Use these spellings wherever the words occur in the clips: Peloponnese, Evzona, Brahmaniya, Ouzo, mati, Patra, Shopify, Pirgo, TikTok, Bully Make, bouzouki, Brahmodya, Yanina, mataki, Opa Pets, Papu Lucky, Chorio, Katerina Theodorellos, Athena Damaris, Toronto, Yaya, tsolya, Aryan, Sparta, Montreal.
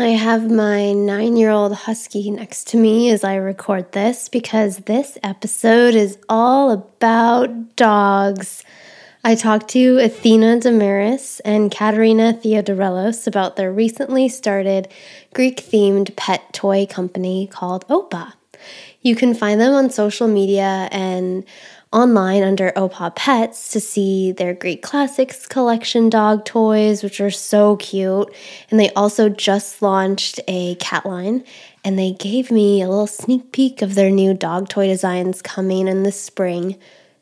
I have my 9-year-old husky next to me as I record this because this episode is all about dogs. I talked to Athena Damaris and Katerina Theodorellos about their recently started Greek-themed pet toy company called Opa. You can find them on social media and online under Opa Pets to see their Greek Classics collection dog toys, which are so cute. And they also just launched a cat line, and they gave me a little sneak peek of their new dog toy designs coming in the spring.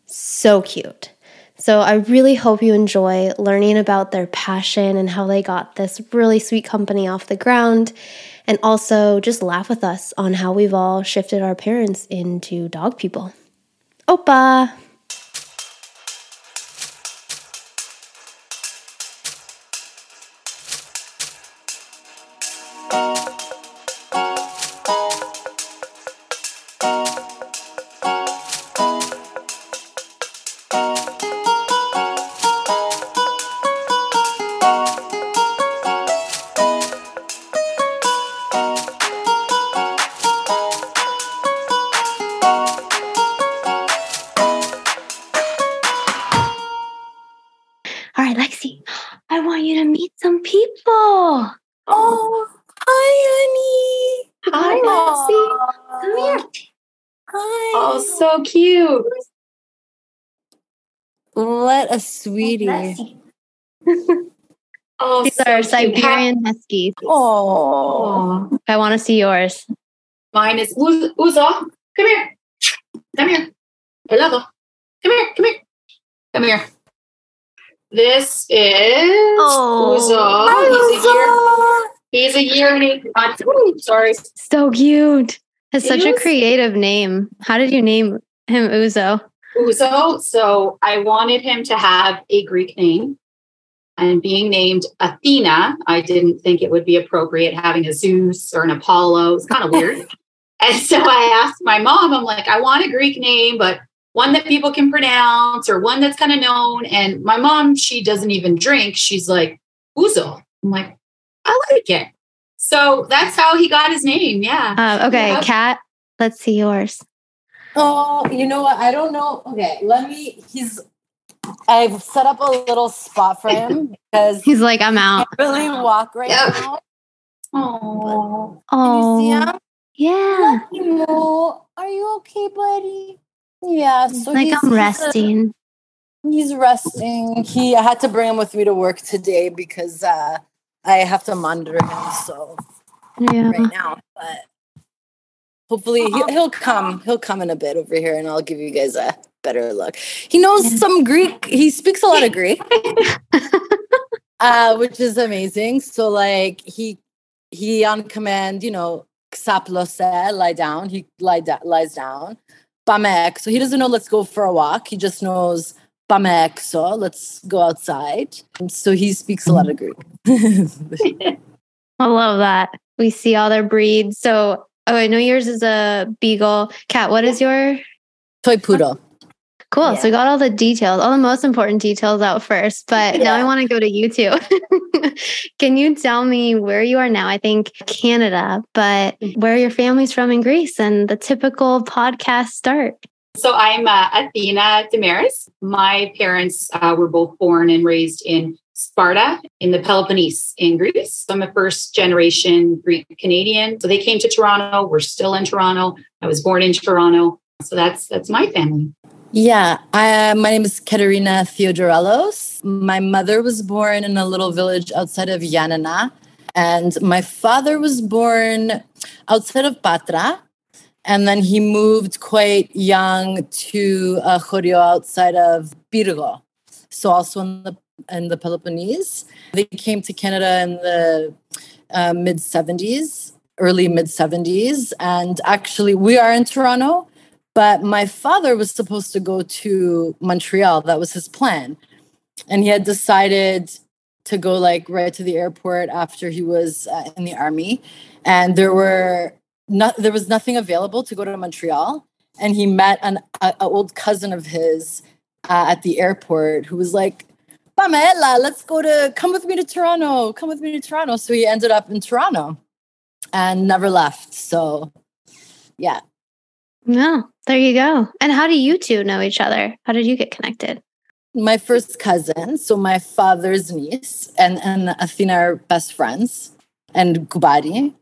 So cute. So I really hope you enjoy learning about their passion and how they got this really sweet company off the ground, and also just laugh with us on how we've all shifted our parents into dog people. Opa! Cute. What a sweetie. Oh, these are Siberian huskies. Oh, I want to see yours. Mine is Ouzo. Come here. Come here. Pelado. Come here. Come here. Come here. This is Ouzo. Hi, Ouzo. He's a year and 8 months. Sorry. So cute. Has such a creative name. How did you name him Ouzo? Ouzo. So I wanted him to have a Greek name, and being named Athena, I didn't think it would be appropriate having a Zeus or an Apollo. It's kind of weird. And so I asked my mom, I'm like, I want a Greek name, but one that people can pronounce or one that's kind of known. And my mom, she doesn't even drink. She's like, Ouzo. I'm like, I like it. So that's how he got his name. Yeah. Okay. Kat, let's see yours. Oh, you know what? I don't know. Okay, I've set up a little spot for him because he's like, I'm out. He can't really walk right now. Oh. Can you see him? Yeah. Are you okay, buddy? Yeah. So like I'm resting. He's resting. I had to bring him with me to work today because I have to monitor him. So right now, but. Hopefully he'll come. He'll come in a bit over here, and I'll give you guys a better look. He knows some Greek. He speaks a lot of Greek, which is amazing. So, like he on command, ksaplose, lie down. He lies down. Pamek. So he doesn't know. Let's go for a walk. He just knows pamek. So let's go outside. So he speaks a lot of Greek. I love that. We see all their breeds. So. Oh, I know yours is a beagle. Kat, what is your? Toy poodle. Cool. Yeah. So we got all the details, all the most important details out first, but now I want to go to you two. Can you tell me where you are now? I think Canada, but where your family's from in Greece and the typical podcast start. So I'm Athena Damaris. My parents were both born and raised in Sparta in the Peloponnese in Greece. I'm a first generation Greek Canadian. So they came to Toronto. We're still in Toronto. I was born in Toronto. So that's my family. Yeah. My name is Katerina Theodorellos. My mother was born in a little village outside of Yanina. And my father was born outside of Patra. And then he moved quite young to Chorio outside of Pirgo. So also in the Peloponnese. They came to Canada in the early mid-70s. And actually, we are in Toronto, but my father was supposed to go to Montreal. That was his plan. And he had decided to go right to the airport after he was in the army. And there was nothing available to go to Montreal. And he met an old cousin of his at the airport who was like, Pamela, come with me to Toronto. So he ended up in Toronto. and never left. So, yeah. No, there you go. And how do you two know each other? How did you get connected? My first cousin, so my father's niece, and Athena are best friends, and Kubari.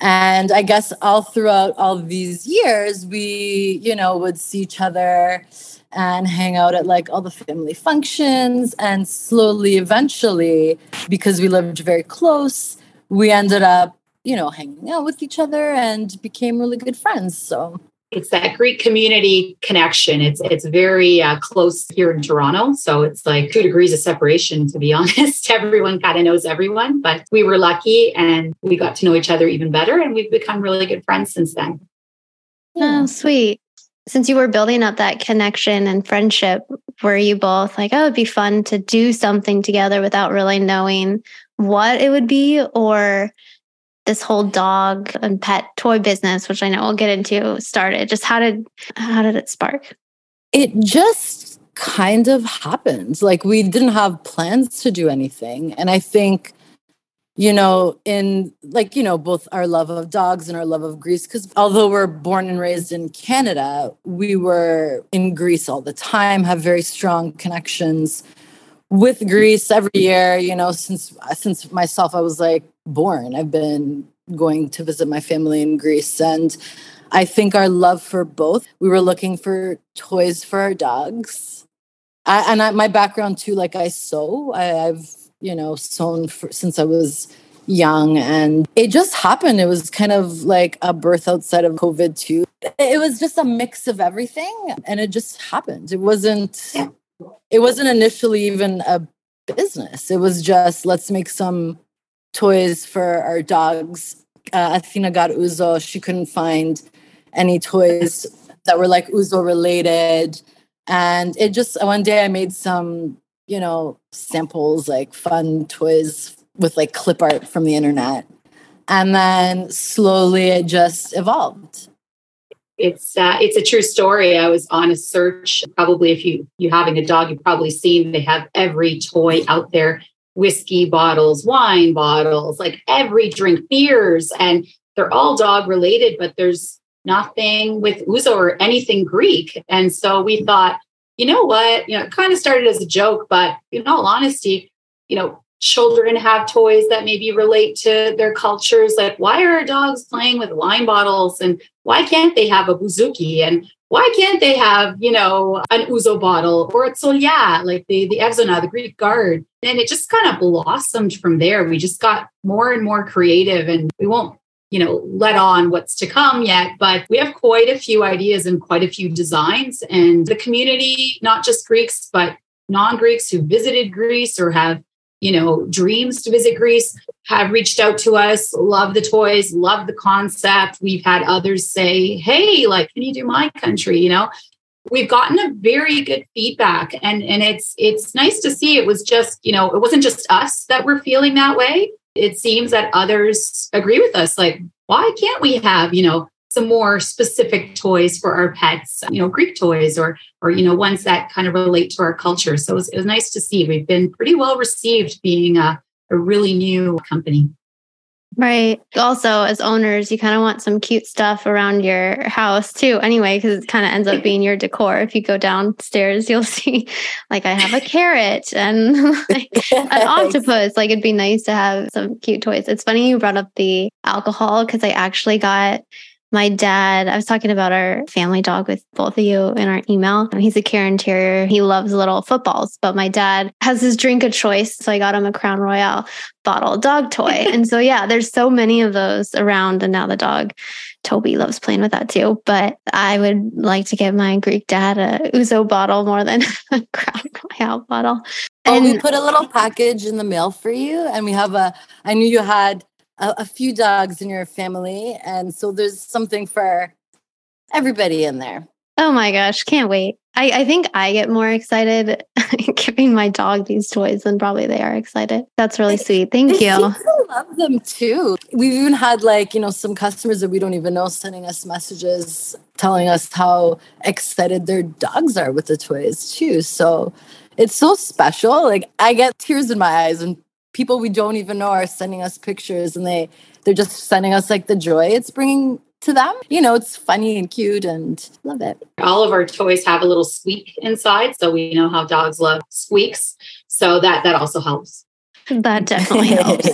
And I guess all throughout all these years, we, you know, would see each other and hang out at like all the family functions. And slowly, eventually, because we lived very close, we ended up, you know, hanging out with each other and became really good friends. So it's that great community connection. It's very close here in Toronto. So it's like 2 degrees of separation, to be honest. Everyone kind of knows everyone, but we were lucky and we got to know each other even better. And we've become really good friends since then. Oh, sweet. Since you were building up that connection and friendship, were you both like, oh, it'd be fun to do something together without really knowing what it would be? Or this whole dog and pet toy business, which I know we'll get into, started? Just how did it spark? It just kind of happened. Like, we didn't have plans to do anything. And I think, you know, in like, you know, both our love of dogs and our love of Greece, because although we're born and raised in Canada, we were in Greece all the time, have very strong connections with Greece every year, you know, since myself, I was like born, I've been going to visit my family in Greece. And I think our love for both, we were looking for toys for our dogs. My background too, like I sew, I've, you know, sewn since I was young, and it just happened. It was kind of like a birth outside of COVID too. It was just a mix of everything, and it just happened. It wasn't initially even a business. It was just, let's make some toys for our dogs. Athena got Ouzo. She couldn't find any toys that were like Ouzo related. And it just, one day I made some, you know, samples, like fun toys with like clip art from the internet. And then slowly it just evolved. It's a true story. I was on a search. Probably if you having a dog, you've probably seen they have every toy out there. Whiskey bottles, wine bottles, like every drink, beers, and they're all dog related, but there's nothing with Ouzo or anything Greek. And so we thought, you know what, you know, it kind of started as a joke, but in all honesty, you know, children have toys that maybe relate to their cultures. Like, why are dogs playing with wine bottles? And why can't they have a bouzouki? And why can't they have, you know, an Ouzo bottle or a tsolya, like the Evzona, the Greek guard? And it just kind of blossomed from there. We just got more and more creative, and we won't, you know, let on what's to come yet, but we have quite a few ideas and quite a few designs. And the community, not just Greeks, but non-Greeks who visited Greece or have, you know, dreams to visit Greece, have reached out to us, love the toys, love the concept. We've had others say, hey, like, can you do my country? You know, we've gotten a very good feedback, and it's nice to see. It was just, you know, it wasn't just us that were feeling that way. It seems that others agree with us. Like, why can't we have, you know, some more specific toys for our pets, you know, Greek toys or, you know, ones that kind of relate to our culture. So it was nice to see. We've been pretty well received being a really new company. Right. Also, as owners, you kind of want some cute stuff around your house too, anyway, because it kind of ends up being your decor. If you go downstairs, you'll see, like, I have a carrot and like an octopus. Like, it'd be nice to have some cute toys. It's funny you brought up the alcohol, because I actually got my dad, I was talking about our family dog with both of you in our email. He's a Cairn Terrier. He loves little footballs, but my dad has his drink of choice. So I got him a Crown Royale bottle dog toy. And so, yeah, there's so many of those around. And now the dog, Toby, loves playing with that too. But I would like to give my Greek dad a Ouzo bottle more than a Crown Royale bottle. And we put a little package in the mail for you. And we have I knew you had a few dogs in your family. And so there's something for everybody in there. Oh my gosh, can't wait. I think I get more excited giving my dog these toys than probably they are excited. That's really sweet. Thank you. I love them too. We've even had, like, you know, some customers that we don't even know sending us messages telling us how excited their dogs are with the toys too. So it's so special. Like, I get tears in my eyes and people we don't even know are sending us pictures, and they're just sending us like the joy it's bringing to them. You know, it's funny and cute, and love it. All of our toys have a little squeak inside, so we know how dogs love squeaks. So that also helps. That definitely helps.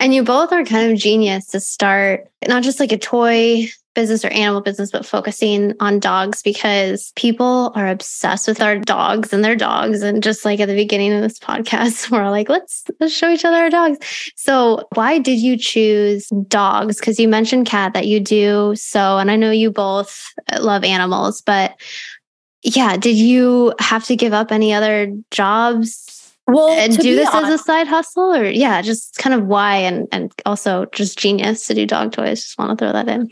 And you both are kind of genius to start not just like a toy business or animal business, but focusing on dogs, because people are obsessed with our dogs and their dogs. And just like at the beginning of this podcast, we're all like, let's show each other our dogs. So why did you choose dogs? Because you mentioned, Kat, that you do sew, and I know you both love animals, but yeah, did you have to give up any other jobs? Well, and do this as a side hustle, or yeah, just kind of why, and also just genius to do dog toys. Just want to throw that in.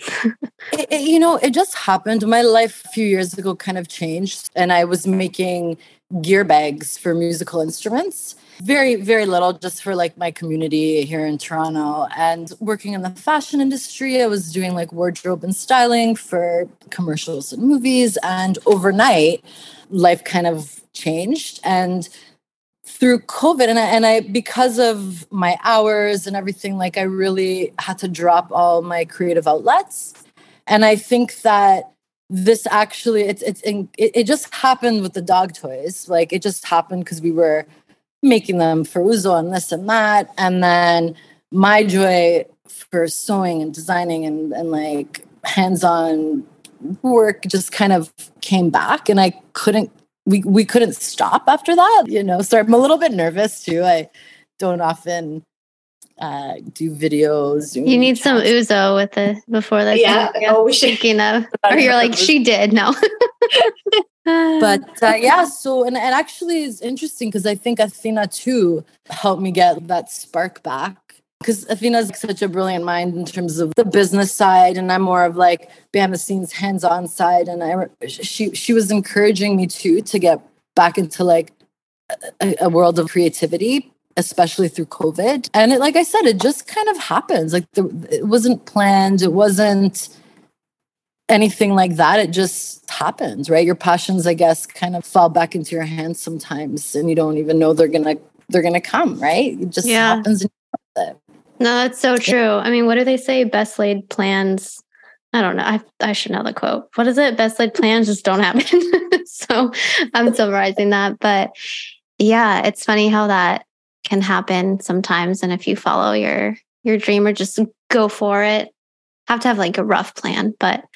It just happened. My life a few years ago kind of changed, and I was making gear bags for musical instruments. Very, very little, just for like my community here in Toronto, and working in the fashion industry. I was doing like wardrobe and styling for commercials and movies, and overnight life kind of changed. And through COVID and I, because of my hours and everything, like I really had to drop all my creative outlets. And I think that this actually, it just happened with the dog toys. Like it just happened because we were making them for Ouzo and this and that. And then my joy for sewing and designing and like hands-on work just kind of came back, and I couldn't we couldn't stop after that, so I'm a little bit nervous too. I don't often do videos. You need some Ouzo with the before that. Yeah. Oh, thinking of, or you're like, she did. No. But yeah, so, and actually it's interesting because I think Athena too helped me get that spark back, because Athena's such a brilliant mind in terms of the business side, and I'm more of like behind the scenes, hands-on side. And she was encouraging me too to get back into like a world of creativity, especially through COVID. And it, like I said, it just kind of happens. Like it wasn't planned. It wasn't anything like that. It just happens, right? Your passions, I guess, kind of fall back into your hands sometimes, and you don't even know they're gonna come, right? It just happens. No, that's so true. I mean, what do they say? Best laid plans. I don't know. I should know the quote. What is it? Best laid plans just don't happen. So I'm summarizing that. But yeah, it's funny how that can happen sometimes. And if you follow your dream or just go for it, have to have like a rough plan. But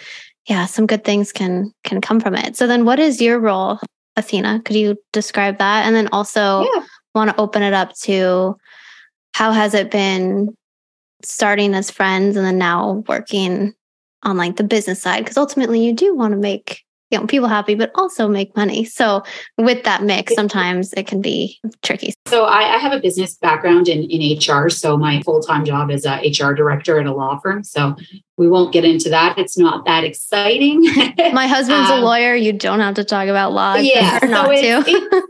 yeah, some good things can come from it. So then what is your role, Athena? Could you describe that? And then also want to open it up to how has it been starting as friends and then now working on like the business side? Because ultimately you do want to make people happy, but also make money. So with that mix, sometimes it can be tricky. So I have a business background in HR. So my full-time job is a HR director at a law firm. So we won't get into that. It's not that exciting. My husband's a lawyer. You don't have to talk about law. Yeah, so not to.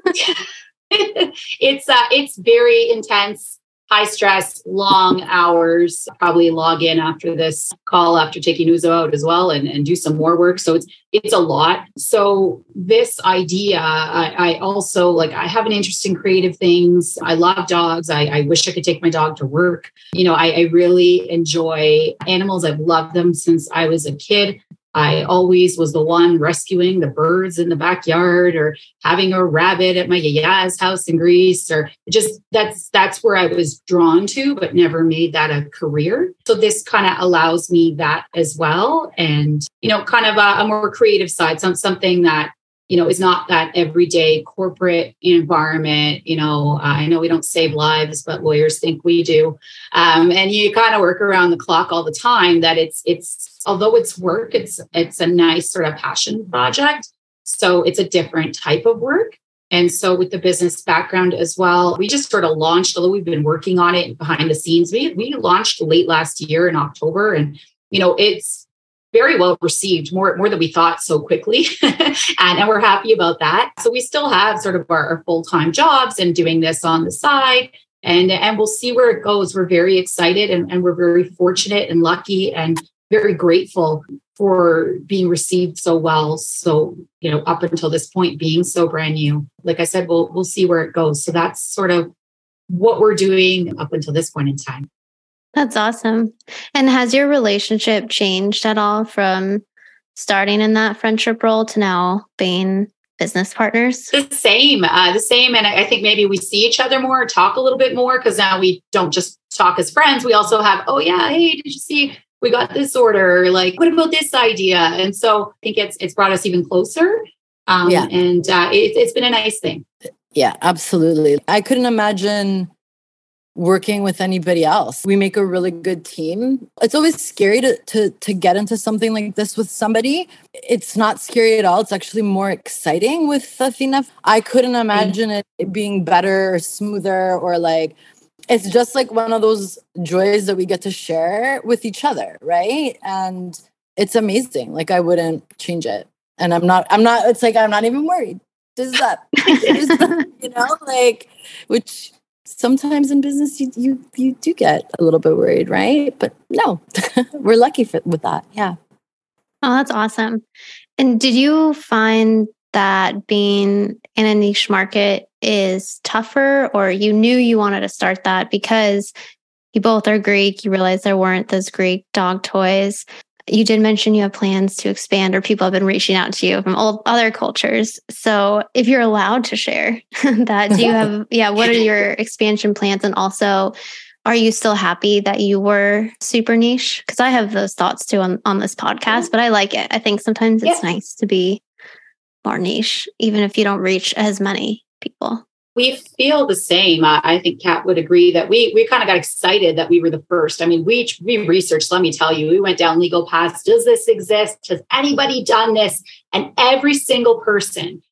It's very intense. High stress, long hours, probably log in after this call, after taking Ouzo out as well and do some more work. So it's a lot. So this idea, I also like, I have an interest in creative things. I love dogs. I wish I could take my dog to work. I really enjoy animals. I've loved them since I was a kid. I always was the one rescuing the birds in the backyard, or having a rabbit at my Yaya's house in Greece, or just that's where I was drawn to, but never made that a career. So this kind of allows me that as well. And, kind of a more creative side, something that, is not that everyday corporate environment. I know we don't save lives, but lawyers think we do. And you kind of work around the clock all the time. That it's although it's work, it's a nice sort of passion project. So it's a different type of work. And so with the business background as well, we just sort of launched, although we've been working on it behind the scenes. We launched late last year in October, and it's very well received, more than we thought so quickly. And we're happy about that. So we still have sort of our full-time jobs and doing this on the side. And we'll see where it goes. We're very excited and we're very fortunate and lucky and very grateful for being received so well. So, up until this point, being so brand new. Like I said, we'll see where it goes. So that's sort of what we're doing up until this point in time. That's awesome. And has your relationship changed at all from starting in that friendship role to now being business partners? The same. And I think maybe we see each other more, talk a little bit more, because now we don't just talk as friends. We also have, oh yeah, hey, did you see we got this order? Like, what about this idea? And so I think it's brought us even closer. And it's been a nice thing. Yeah, absolutely. I couldn't imagine working with anybody else. We make a really good team. It's always scary to get into something like this with somebody. It's not scary at all. It's actually more exciting with Athena. I couldn't imagine it being better or smoother, or like, it's just like one of those joys that we get to share with each other, right? And it's amazing. Like, I wouldn't change it. And I'm not, it's like, I'm not even worried. Just up. You know, like, which sometimes in business you do get a little bit worried, right? But no, we're lucky with that. Yeah. Oh, that's awesome. And did you find that being in a niche market is tougher, or you knew you wanted to start that because you both are Greek, you realized there weren't those Greek dog toys? You did mention you have plans to expand, or people have been reaching out to you from other cultures. So if you're allowed to share that, do you have, what are your expansion plans? And also, are you still happy that you were super niche? Because I have those thoughts too on this podcast, but I like it. I think sometimes it's nice to be more niche, even if you don't reach as many people. We feel the same. I think Kat would agree that we kind of got excited that we were the first. I mean, we researched, let me tell you, we went down legal paths. Does this exist? Has anybody done this? And every single person,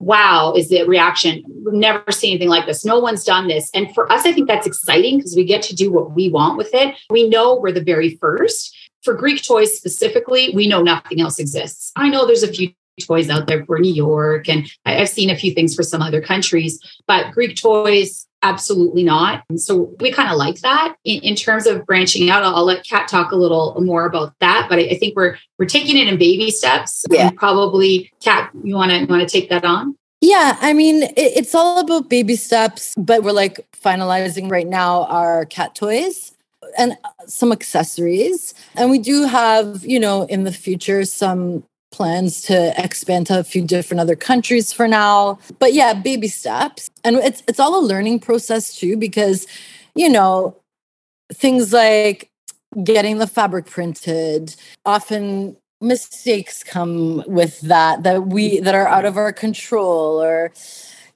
wow, is the reaction. We've never seen anything like this. No one's done this. And for us, I think that's exciting because we get to do what we want with it. We know we're the very first. For Greek toys specifically, we know nothing else exists. I know there's a few toys out there for New York, and I've seen a few things for some other countries, but Greek toys, absolutely not. And so we kind of like that. In terms of branching out, I'll let Kat talk a little more about that, but I think we're taking it in baby steps. Yeah. And probably, Kat, you want to take that on? Yeah, I mean, it's all about baby steps, but we're like finalizing right now our cat toys and some accessories. And we do have, in the future, some plans to expand to a few different other countries for now. But yeah, baby steps. And it's all a learning process too, because, things like getting the fabric printed, often mistakes come with that are out of our control, or,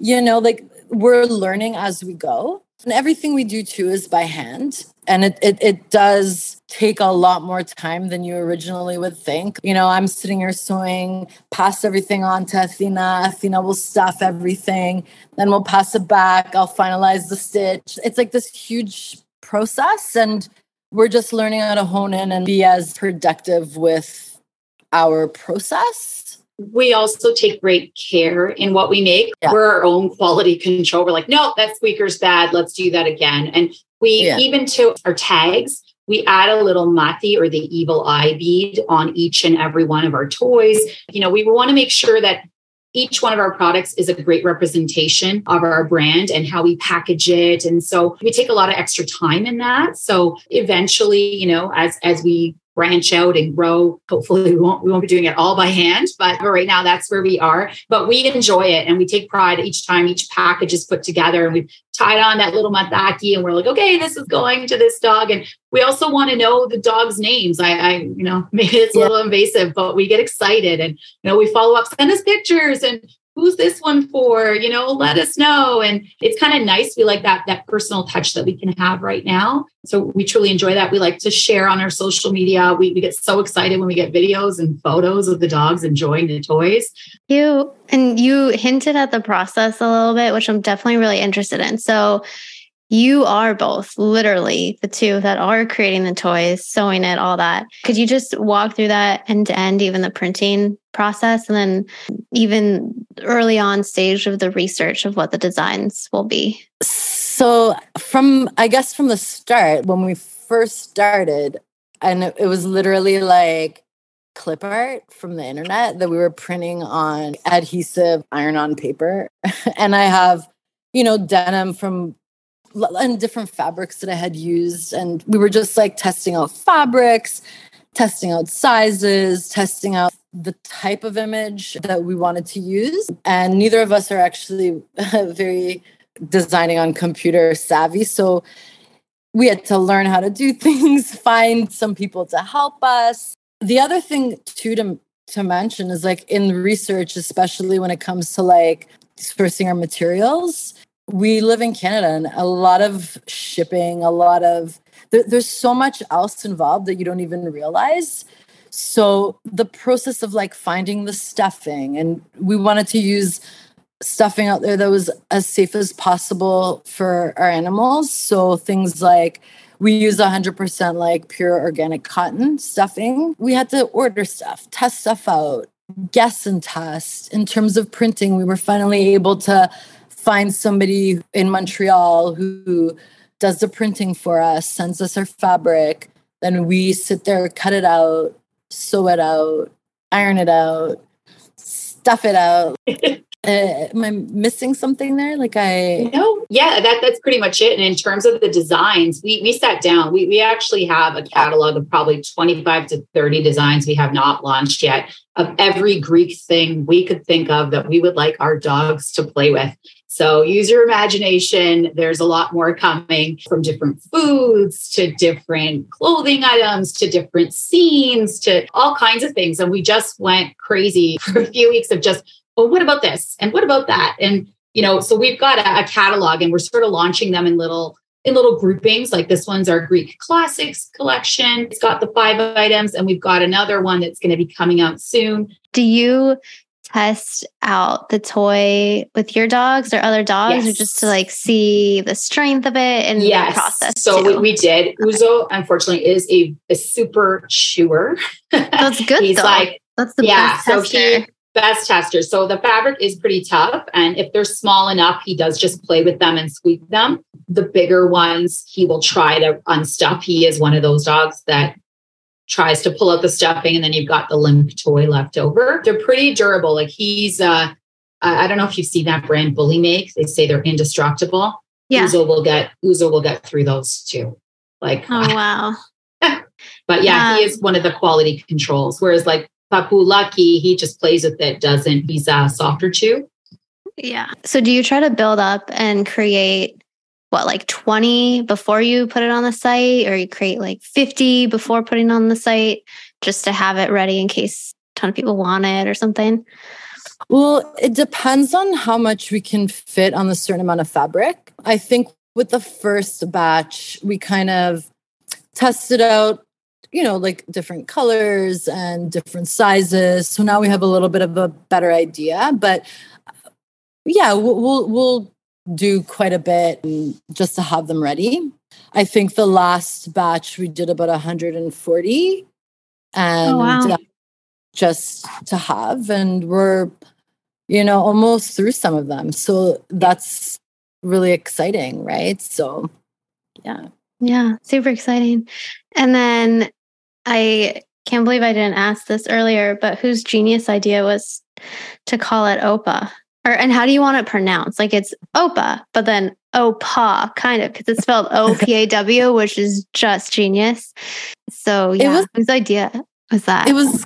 like, we're learning as we go. And everything we do too is by hand. And it does take a lot more time than you originally would think. I'm sitting here sewing, pass everything on to Athena. Athena will stuff everything. Then we'll pass it back. I'll finalize the stitch. It's like this huge process. And we're just learning how to hone in and be as productive with our process. We also take great care in what we make. Yeah. We're our own quality control. We're like, no, that squeaker's bad. Let's do that again. And even to our tags, we add a little mati, or the evil eye bead, on each and every one of our toys. We want to make sure that each one of our products is a great representation of our brand and how we package it. And so we take a lot of extra time in that. So eventually, as we branch out and grow, hopefully we won't be doing it all by hand, but right now that's where we are. But we enjoy it, and we take pride each time each package is put together, and we've tied on that little mataki, and we're like, okay, this is going to this dog. And we also want to know the dog's names. I maybe it's a little invasive, but we get excited, and we follow up, send us pictures, and who's this one for? Let us know. And it's kind of nice. We like that personal touch that we can have right now. So we truly enjoy that. We like to share on our social media. We get so excited when we get videos and photos of the dogs enjoying the toys. You hinted at the process a little bit, which I'm definitely really interested in. So you are both literally the two that are creating the toys, sewing it, all that. Could you just walk through that end to end, even the printing process, and then even early on stage of the research of what the designs will be? So from the start, when we first started, and it was literally like clip art from the internet that we were printing on adhesive iron-on paper. And I have, denim from and different fabrics that I had used. And we were just like testing out fabrics, testing out sizes, testing out the type of image that we wanted to use. And neither of us are actually very designing on computer savvy. So we had to learn how to do things, find some people to help us. The other thing too to mention is like in research, especially when it comes to like sourcing our materials, we live in Canada and a lot of shipping, a lot of, there's so much else involved that you don't even realize. So the process of like finding the stuffing, and we wanted to use stuffing out there that was as safe as possible for our animals. So things like we use 100% like pure organic cotton stuffing. We had to order stuff, test stuff out, guess and test. In terms of printing, we were finally able to find somebody in Montreal who does the printing for us, sends us our fabric. Then we sit there, cut it out, sew it out, iron it out, stuff it out. Am I missing something there? No, yeah, that's pretty much it. And in terms of the designs, we sat down. We actually have a catalog of probably 25 to 30 designs we have not launched yet of every Greek thing we could think of that we would like our dogs to play with. So use your imagination. There's a lot more coming, from different foods to different clothing items to different scenes to all kinds of things. And we just went crazy for a few weeks of just, well, what about this? And what about that? And, so we've got a catalog, and we're sort of launching them in little groupings. Like this one's our Greek classics collection. It's got the 5 items, and we've got another one that's going to be coming out soon. Do you test out the toy with your dogs or other dogs? Yes. Or just to like see the strength of it and the process? So we did. Okay. Ouzo, unfortunately, is a super chewer. That's good. He's though. Like, that's the best tester. Best tester. So the fabric is pretty tough. And if they're small enough, he does just play with them and squeak them. The bigger ones, he will try to unstuff. He is one of those dogs that tries to pull out the stuffing, and then you've got the limp toy left over. They're pretty durable. Like he's, I don't know if you've seen that brand Bully Make. They say they're indestructible. Yeah. Ouzo will get through those too. Like, oh, wow. But he is one of the quality controls. Whereas like Papu Lucky, he just plays with it, doesn't. He's a softer chew. Yeah. So do you try to build up and create, 20 before you put it on the site? Or you create 50 before putting on the site just to have it ready in case a ton of people want it or something? Well, it depends on how much we can fit on a certain amount of fabric. I think with the first batch, we kind of tested out different colors and different sizes. So now we have a little bit of a better idea, but we'll do quite a bit just to have them ready. I think the last batch we did about 140 and just to have, and we're, almost through some of them. So that's really exciting, right? So yeah. Yeah. Super exciting. And then I can't believe I didn't ask this earlier, but whose genius idea was to call it Opa? And how do you want it pronounced? It's Opa, but then Opa, kind of, because it's spelled O-P-A-W, which is just genius. So whose idea was that? It was,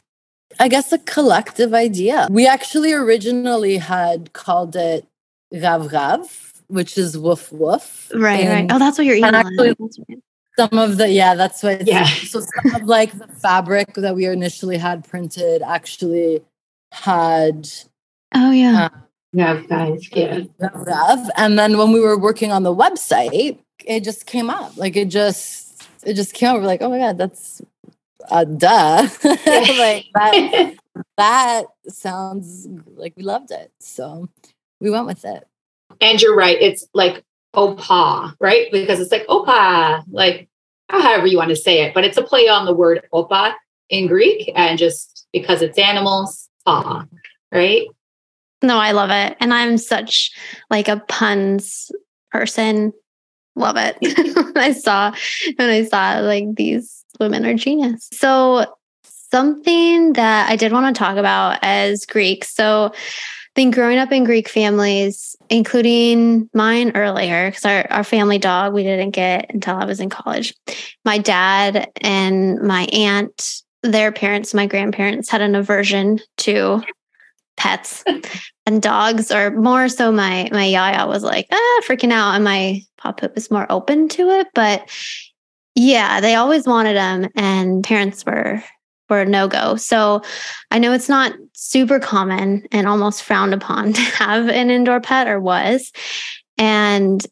I guess, a collective idea. We actually originally had called it Rav Rav, which is woof woof. Right. Oh, that's what you're eating. Actually, some of the, that's what. Yeah. So some of the fabric that we initially had printed actually had. Oh yeah. And then when we were working on the website, it just came up. It just came up. We're like, oh my god, that's duh. That sounds like we loved it, so we went with it. And you're right. It's like Opa, right? Because it's like Opa, however you want to say it, but it's a play on the word Opa in Greek, and just because it's animals, pa, right? No, I love it. And I'm such a puns person. Love it. When I saw these women are genius. So something that I did want to talk about as Greeks. So been growing up in Greek families, including mine earlier, because our family dog we didn't get until I was in college. My dad and my aunt, their parents, my grandparents, had an aversion to pets and dogs, or more so my Yaya was like, freaking out. And my Papu was more open to it. But yeah, they always wanted them, and parents were no-go. So I know it's not super common and almost frowned upon to have an indoor pet, or was. And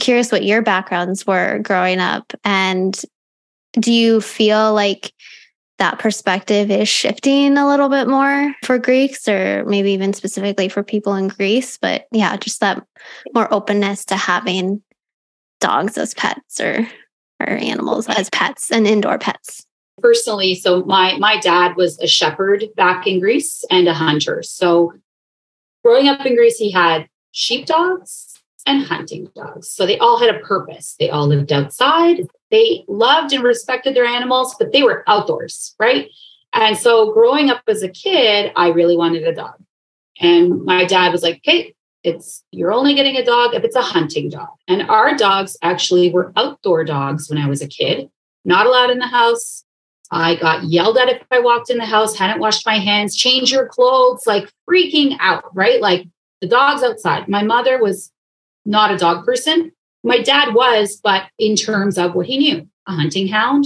curious what your backgrounds were growing up. And do you feel like that perspective is shifting a little bit more for Greeks, or maybe even specifically for people in Greece? But yeah, just that more openness to having dogs as pets, or animals as pets and indoor pets. Personally, so my dad was a shepherd back in Greece and a hunter. So growing up in Greece, he had sheepdogs and hunting dogs. So they all had a purpose. They all lived outside. They loved and respected their animals, but they were outdoors, right? And so growing up as a kid, I really wanted a dog. And my dad was like, hey, you're only getting a dog if it's a hunting dog. And our dogs actually were outdoor dogs when I was a kid, not allowed in the house. I got yelled at if I walked in the house, hadn't washed my hands, change your clothes, like freaking out, right? Like the dog's outside. My mother was not a dog person. My dad was, but in terms of what he knew, a hunting hound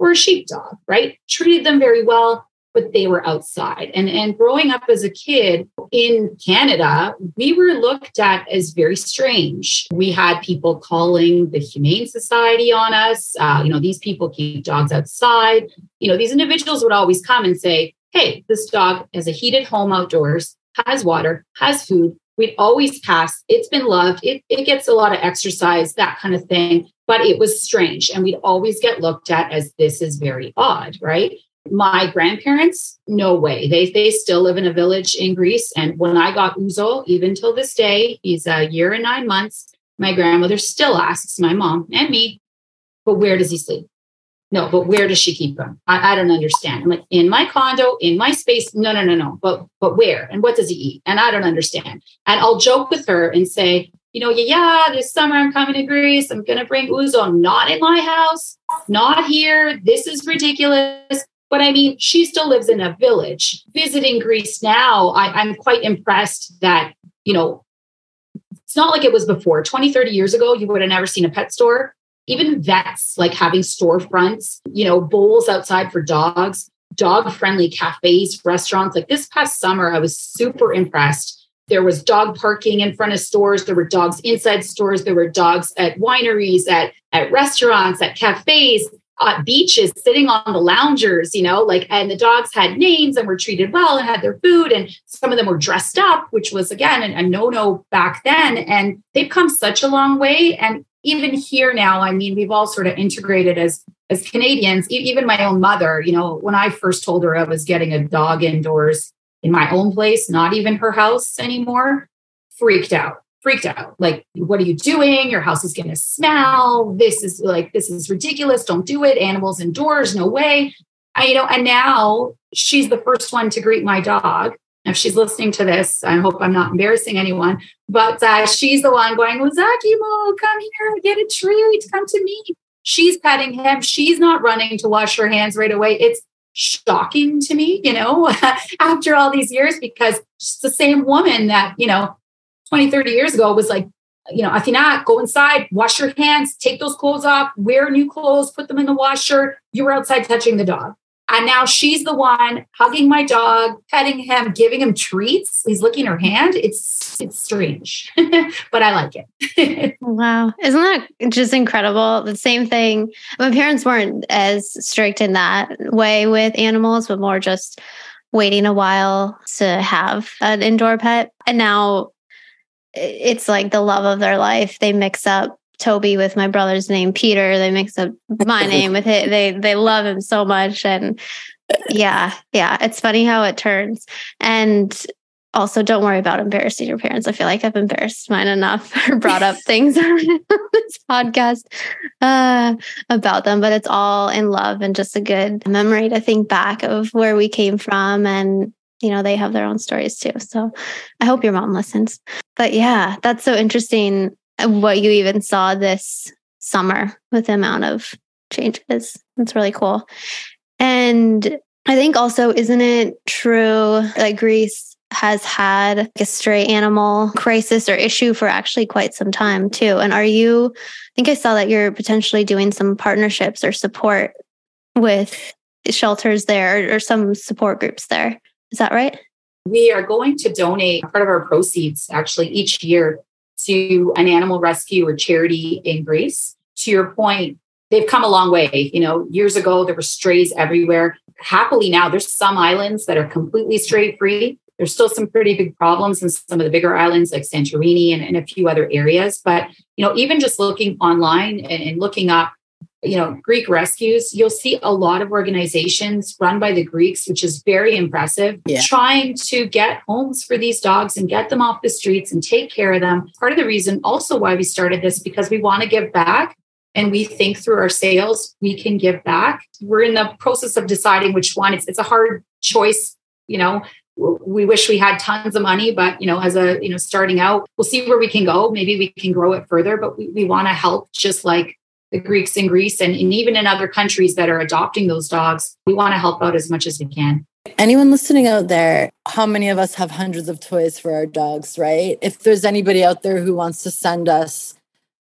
or a sheepdog, right? Treated them very well, but they were outside. And growing up as a kid in Canada, we were looked at as very strange. We had people calling the Humane Society on us. These people keep dogs outside. These individuals would always come and say, hey, this dog has a heated home outdoors, has water, has food. We'd always pass. It's been loved. It gets a lot of exercise, that kind of thing. But it was strange. And we'd always get looked at as this is very odd, right? My grandparents, no way. They still live in a village in Greece. And when I got Ouzo, even till this day, he's a year and 9 months. My grandmother still asks my mom and me, but where does he sleep? No, but where does she keep him? I don't understand. I'm like, in my condo, in my space. No. But where? And what does he eat? And I don't understand. And I'll joke with her and say, this summer I'm coming to Greece. I'm going to bring Ouzo. Not in my house. Not here. This is ridiculous. But I mean, she still lives in a village. Visiting Greece now, I'm quite impressed that, it's not like it was before. 20, 30 years ago, you would have never seen a pet store. Even vets, like having storefronts, bowls outside for dogs, dog-friendly cafes, restaurants. Like this past summer, I was super impressed. There was dog parking in front of stores. There were dogs inside stores. There were dogs at wineries, at restaurants, at cafes. Beaches, sitting on the loungers, and the dogs had names and were treated well and had their food. And some of them were dressed up, which was, again, a no-no back then. And they've come such a long way. And even here now, I mean, we've all sort of integrated as Canadians. Even my own mother, when I first told her I was getting a dog indoors in my own place, not even her house anymore, freaked out. Like, what are you doing? Your house is going to smell. This is ridiculous. Don't do it. Animals indoors. No way. And now she's the first one to greet my dog. If she's listening to this, I hope I'm not embarrassing anyone, but she's the one going, Ozakimo, come here, get a treat. Come to me. She's petting him. She's not running to wash her hands right away. It's shocking to me, after all these years, because it's the same woman that, 20, 30 years ago was like, Athena, go inside, wash your hands, take those clothes off, wear new clothes, put them in the washer. You were outside touching the dog. And now she's the one hugging my dog, petting him, giving him treats. He's licking her hand. It's strange, but I like it. Wow. Isn't that just incredible? The same thing. My parents weren't as strict in that way with animals, but more just waiting a while to have an indoor pet. And now it's like the love of their life. They mix up Toby with my brother's name, Peter. They mix up my name with it. They love him so much. And yeah. It's funny how it turns. And also, don't worry about embarrassing your parents. I feel like I've embarrassed mine enough or brought up things on this podcast about them, but it's all in love and just a good memory to think back of where we came from and you know, they have their own stories too. So I hope your mom listens. But yeah, that's so interesting what you even saw this summer with the amount of changes. That's really cool. And I think also, isn't it true that Greece has had like a stray animal crisis or issue for actually quite some time too? And are you, I think I saw that you're potentially doing some partnerships or support with shelters there or some support groups there. Is that right? We are going to donate part of our proceeds actually each year to an animal rescue or charity in Greece. To your point, they've come a long way. You know, years ago, there were strays everywhere. Happily now, there's some islands that are completely stray-free. There's still some pretty big problems in some of the bigger islands like Santorini and a few other areas. But, you know, even just looking online and looking up, you know, Greek rescues, you'll see a lot of organizations run by the Greeks, which is very impressive, trying to get homes for these dogs and get them off the streets and take care of them. Part of the reason also why we started this, because we want to give back. And we think through our sales, we can give back. We're in the process of deciding which one. It's a hard choice. You know, we wish we had tons of money, but, you know, as a, you know, starting out, we'll see where we can go. Maybe we can grow it further, but we want to help just like the Greeks in Greece and even in other countries that are adopting those dogs. We want to help out as much as we can. Anyone listening out there, how many of us have hundreds of toys for our dogs, right? If there's anybody out there who wants to send us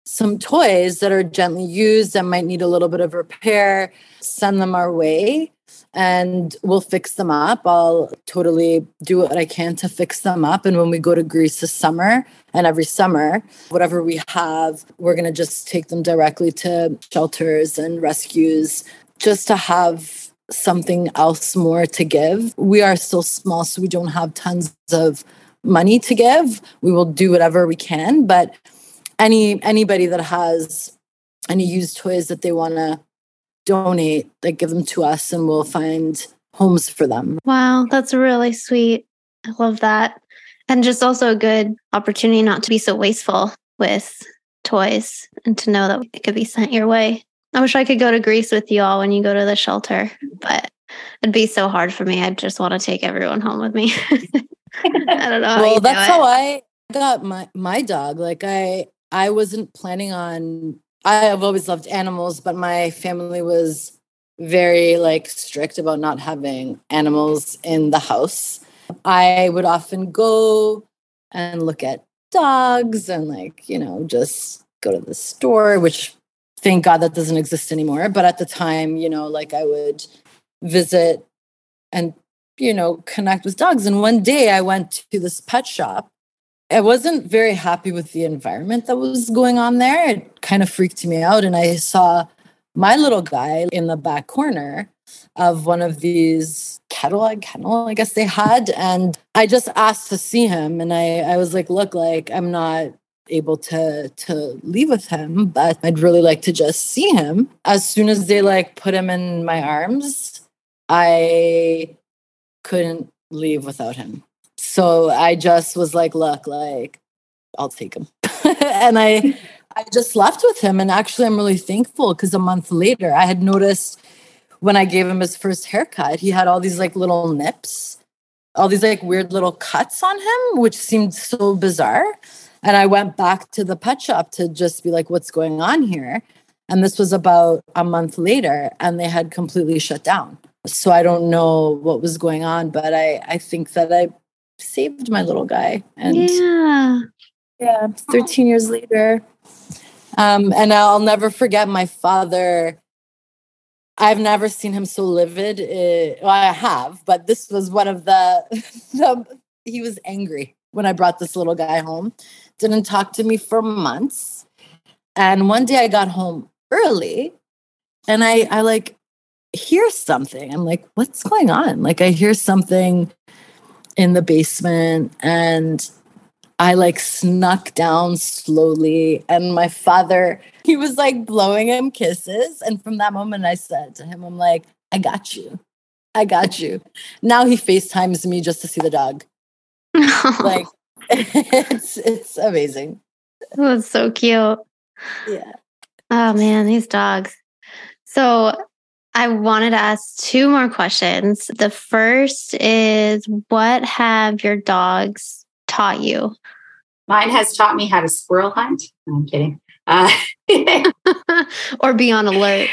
some toys that are gently used and might need a little bit of repair, send them our way and we'll fix them up. I'll totally do what I can to fix them up. And when we go to Greece this summer and every summer, whatever we have, we're going to just take them directly to shelters and rescues just to have something else more to give. We are still small, so we don't have tons of money to give. We will do whatever we can, but anybody that has any used toys that they want to donate, like give them to us and we'll find homes for them. Wow, that's really sweet. I love that. And just also a good opportunity not to be so wasteful with toys and to know that it could be sent your way. I wish I could go to Greece with you all when you go to the shelter, but it'd be so hard for me. I'd just want to take everyone home with me. I don't know. Well, that's how I got my dog. Like I wasn't planning on, I've always loved animals, but my family was very like strict about not having animals in the house. I would often go and look at dogs and like, you know, just go to the store, which thank God that doesn't exist anymore. But at the time, you know, like I would visit and, you know, connect with dogs. And one day I went to this pet shop. I wasn't very happy with the environment that was going on there. It kind of freaked me out. And I saw my little guy in the back corner of one of these kennel, I guess they had. And I just asked to see him. And I was like, look, like I'm not able to leave with him, but I'd really like to just see him. As soon as they like put him in my arms, I couldn't leave without him. So I just was like, look, like, I'll take him. And I just left with him. And actually, I'm really thankful because a month later, I had noticed when I gave him his first haircut, he had all these like little nips, all these like weird little cuts on him, which seemed so bizarre. And I went back to the pet shop to just be like, what's going on here? And this was about a month later, and they had completely shut down. So I don't know what was going on, but I think that I saved my little guy. And yeah, 13 years later. And I'll never forget my father. I've never seen him so livid. Well, I have, but this was one of he was angry when I brought this little guy home. Didn't talk to me for months. And one day I got home early and I like hear something. I'm like, what's going on? Like I hear something in the basement and I like snuck down slowly and my father, he was like blowing him kisses. And from that moment I said to him, I'm like, I got you. Now he FaceTimes me just to see the dog. Like it's amazing. That's so cute. Yeah. Oh man, these dogs. So I wanted to ask two more questions. The first is, what have your dogs taught you? Mine has taught me how to squirrel hunt. No, I'm kidding. Or be on alert.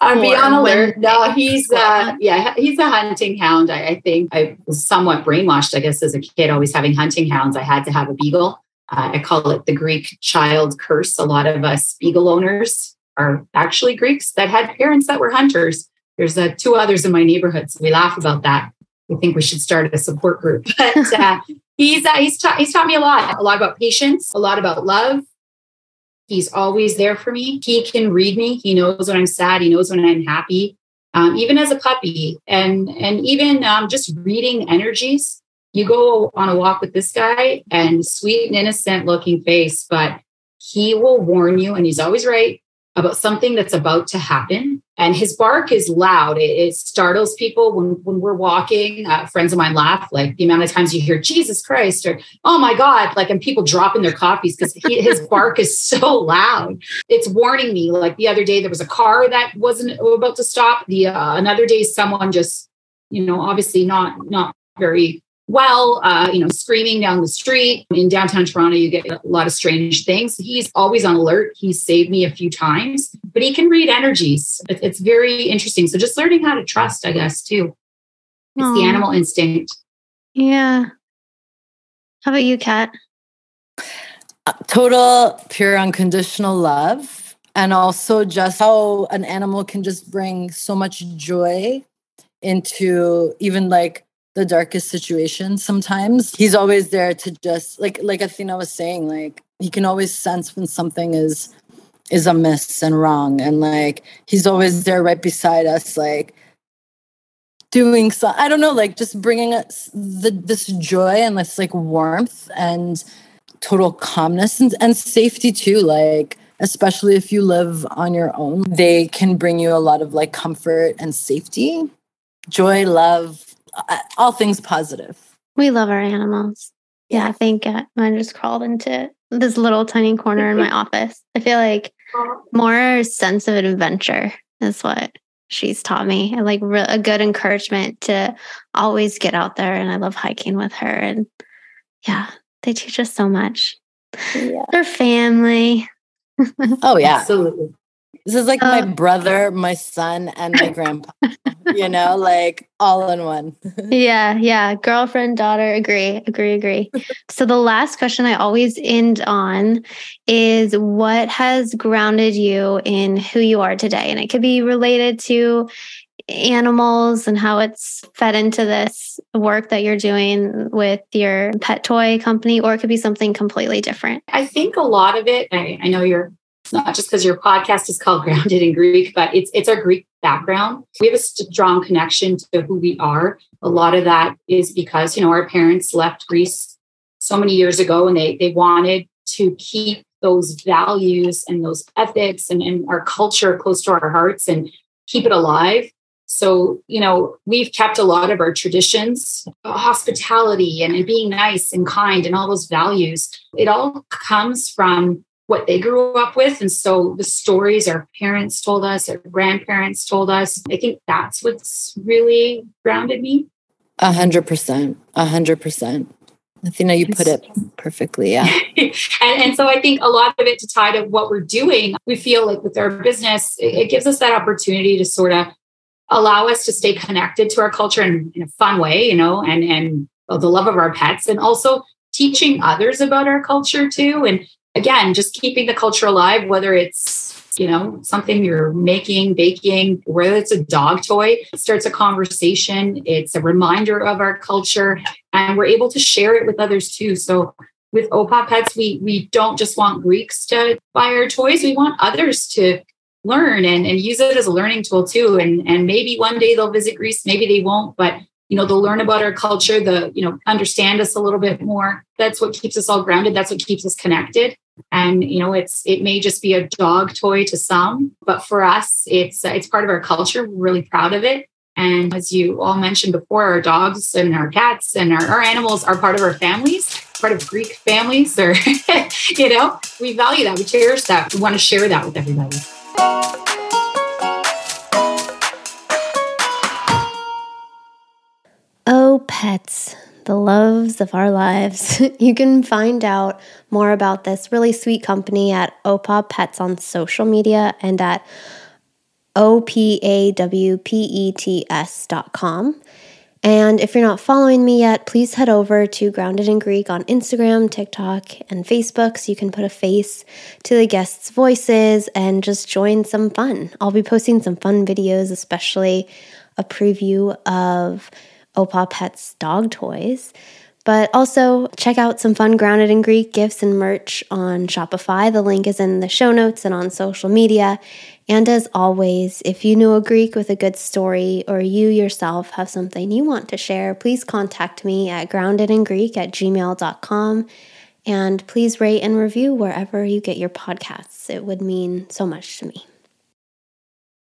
Be on alert. No, he's a hunting hound. I think I was somewhat brainwashed, I guess, as a kid, always having hunting hounds. I had to have a beagle. I call it the Greek child curse. A lot of us beagle owners are actually Greeks that had parents that were hunters. There's two others in my neighborhood, so we laugh about that. We think we should start a support group. But he's taught me a lot about patience, a lot about love. He's always there for me. He can read me. He knows when I'm sad. He knows when I'm happy. Even as a puppy, and even just reading energies. You go on a walk with this guy, and sweet and innocent looking face, but he will warn you, and he's always right about something that's about to happen. And his bark is loud. It startles people when we're walking. Friends of mine laugh, like the amount of times you hear Jesus Christ or, oh my God, like, and people dropping their coffees because his bark is so loud. It's warning me. Like the other day, there was a car that wasn't about to stop. Another day, someone just, obviously not very well, screaming down the street. In downtown Toronto, you get a lot of strange things. He's always on alert. He's saved me a few times, but he can read energies. It's very interesting. So just learning how to trust, I guess, too. It's the animal instinct. Yeah. How about you, Kat? Total, pure, unconditional love. And also just how an animal can just bring so much joy into even the darkest situation sometimes. He's always there to just, like Athena was saying, like, he can always sense when something is amiss and wrong. And he's always there right beside us, doing so. I don't know, just bringing us this joy and this warmth and total calmness and safety too. Especially if you live on your own, they can bring you a lot of comfort and safety, joy, love, all things positive. We love our animals. Yeah, I think mine just crawled into this little tiny corner in my office. I feel like more sense of adventure is what she's taught me, and a good encouragement to always get out there. And I love hiking with her. And yeah, they teach us so much. Yeah. They're family. Oh yeah, absolutely. This is my brother, my son, and my grandpa, all in one. Yeah. Girlfriend, daughter, agree. So the last question I always end on is, what has grounded you in who you are today? And it could be related to animals and how it's fed into this work that you're doing with your pet toy company, or it could be something completely different. I think a lot of it, I know it's not just because your podcast is called Grounded in Greek, but it's our Greek background. We have a strong connection to who we are. A lot of that is because, our parents left Greece so many years ago, and they wanted to keep those values and those ethics and our culture close to our hearts and keep it alive. So, we've kept a lot of our traditions, hospitality and being nice and kind and all those values. It all comes from what they grew up with. And so the stories our parents told us, our grandparents told us, I think that's what's really grounded me. 100%. 100%. Athena, you put it perfectly. Yeah. and so I think a lot of it, to tie to what we're doing, we feel like with our business, it gives us that opportunity to sort of allow us to stay connected to our culture in a fun way, and the love of our pets, and also teaching others about our culture too. And again, just keeping the culture alive, whether it's, something you're making, baking, whether it's a dog toy, it starts a conversation. It's a reminder of our culture, and we're able to share it with others too. So with Opa Pets, we don't just want Greeks to buy our toys. We want others to learn and use it as a learning tool too. And maybe one day they'll visit Greece, maybe they won't, but they'll learn about our culture, understand us a little bit more. That's what keeps us all grounded. That's what keeps us connected. And, it may just be a dog toy to some, but for us, it's part of our culture. We're really proud of it. And as you all mentioned before, our dogs and our cats and our animals are part of our families, part of Greek families, or, we value that. We cherish that. We want to share that with everybody. Hello pets, the loves of our lives. You can find out more about this really sweet company at Opa Pets on social media and at opawpets.com. And if you're not following me yet, please head over to Grounded in Greek on Instagram, TikTok, and Facebook so you can put a face to the guests' voices and just join some fun. I'll be posting some fun videos, especially a preview of Opa Pets dog toys. But also check out some fun Grounded in Greek gifts and merch on Shopify. The link is in the show notes and on social media. And as always, if you know a Greek with a good story or you yourself have something you want to share, please contact me at groundedingreek@gmail.com. And please rate and review wherever you get your podcasts. It would mean so much to me.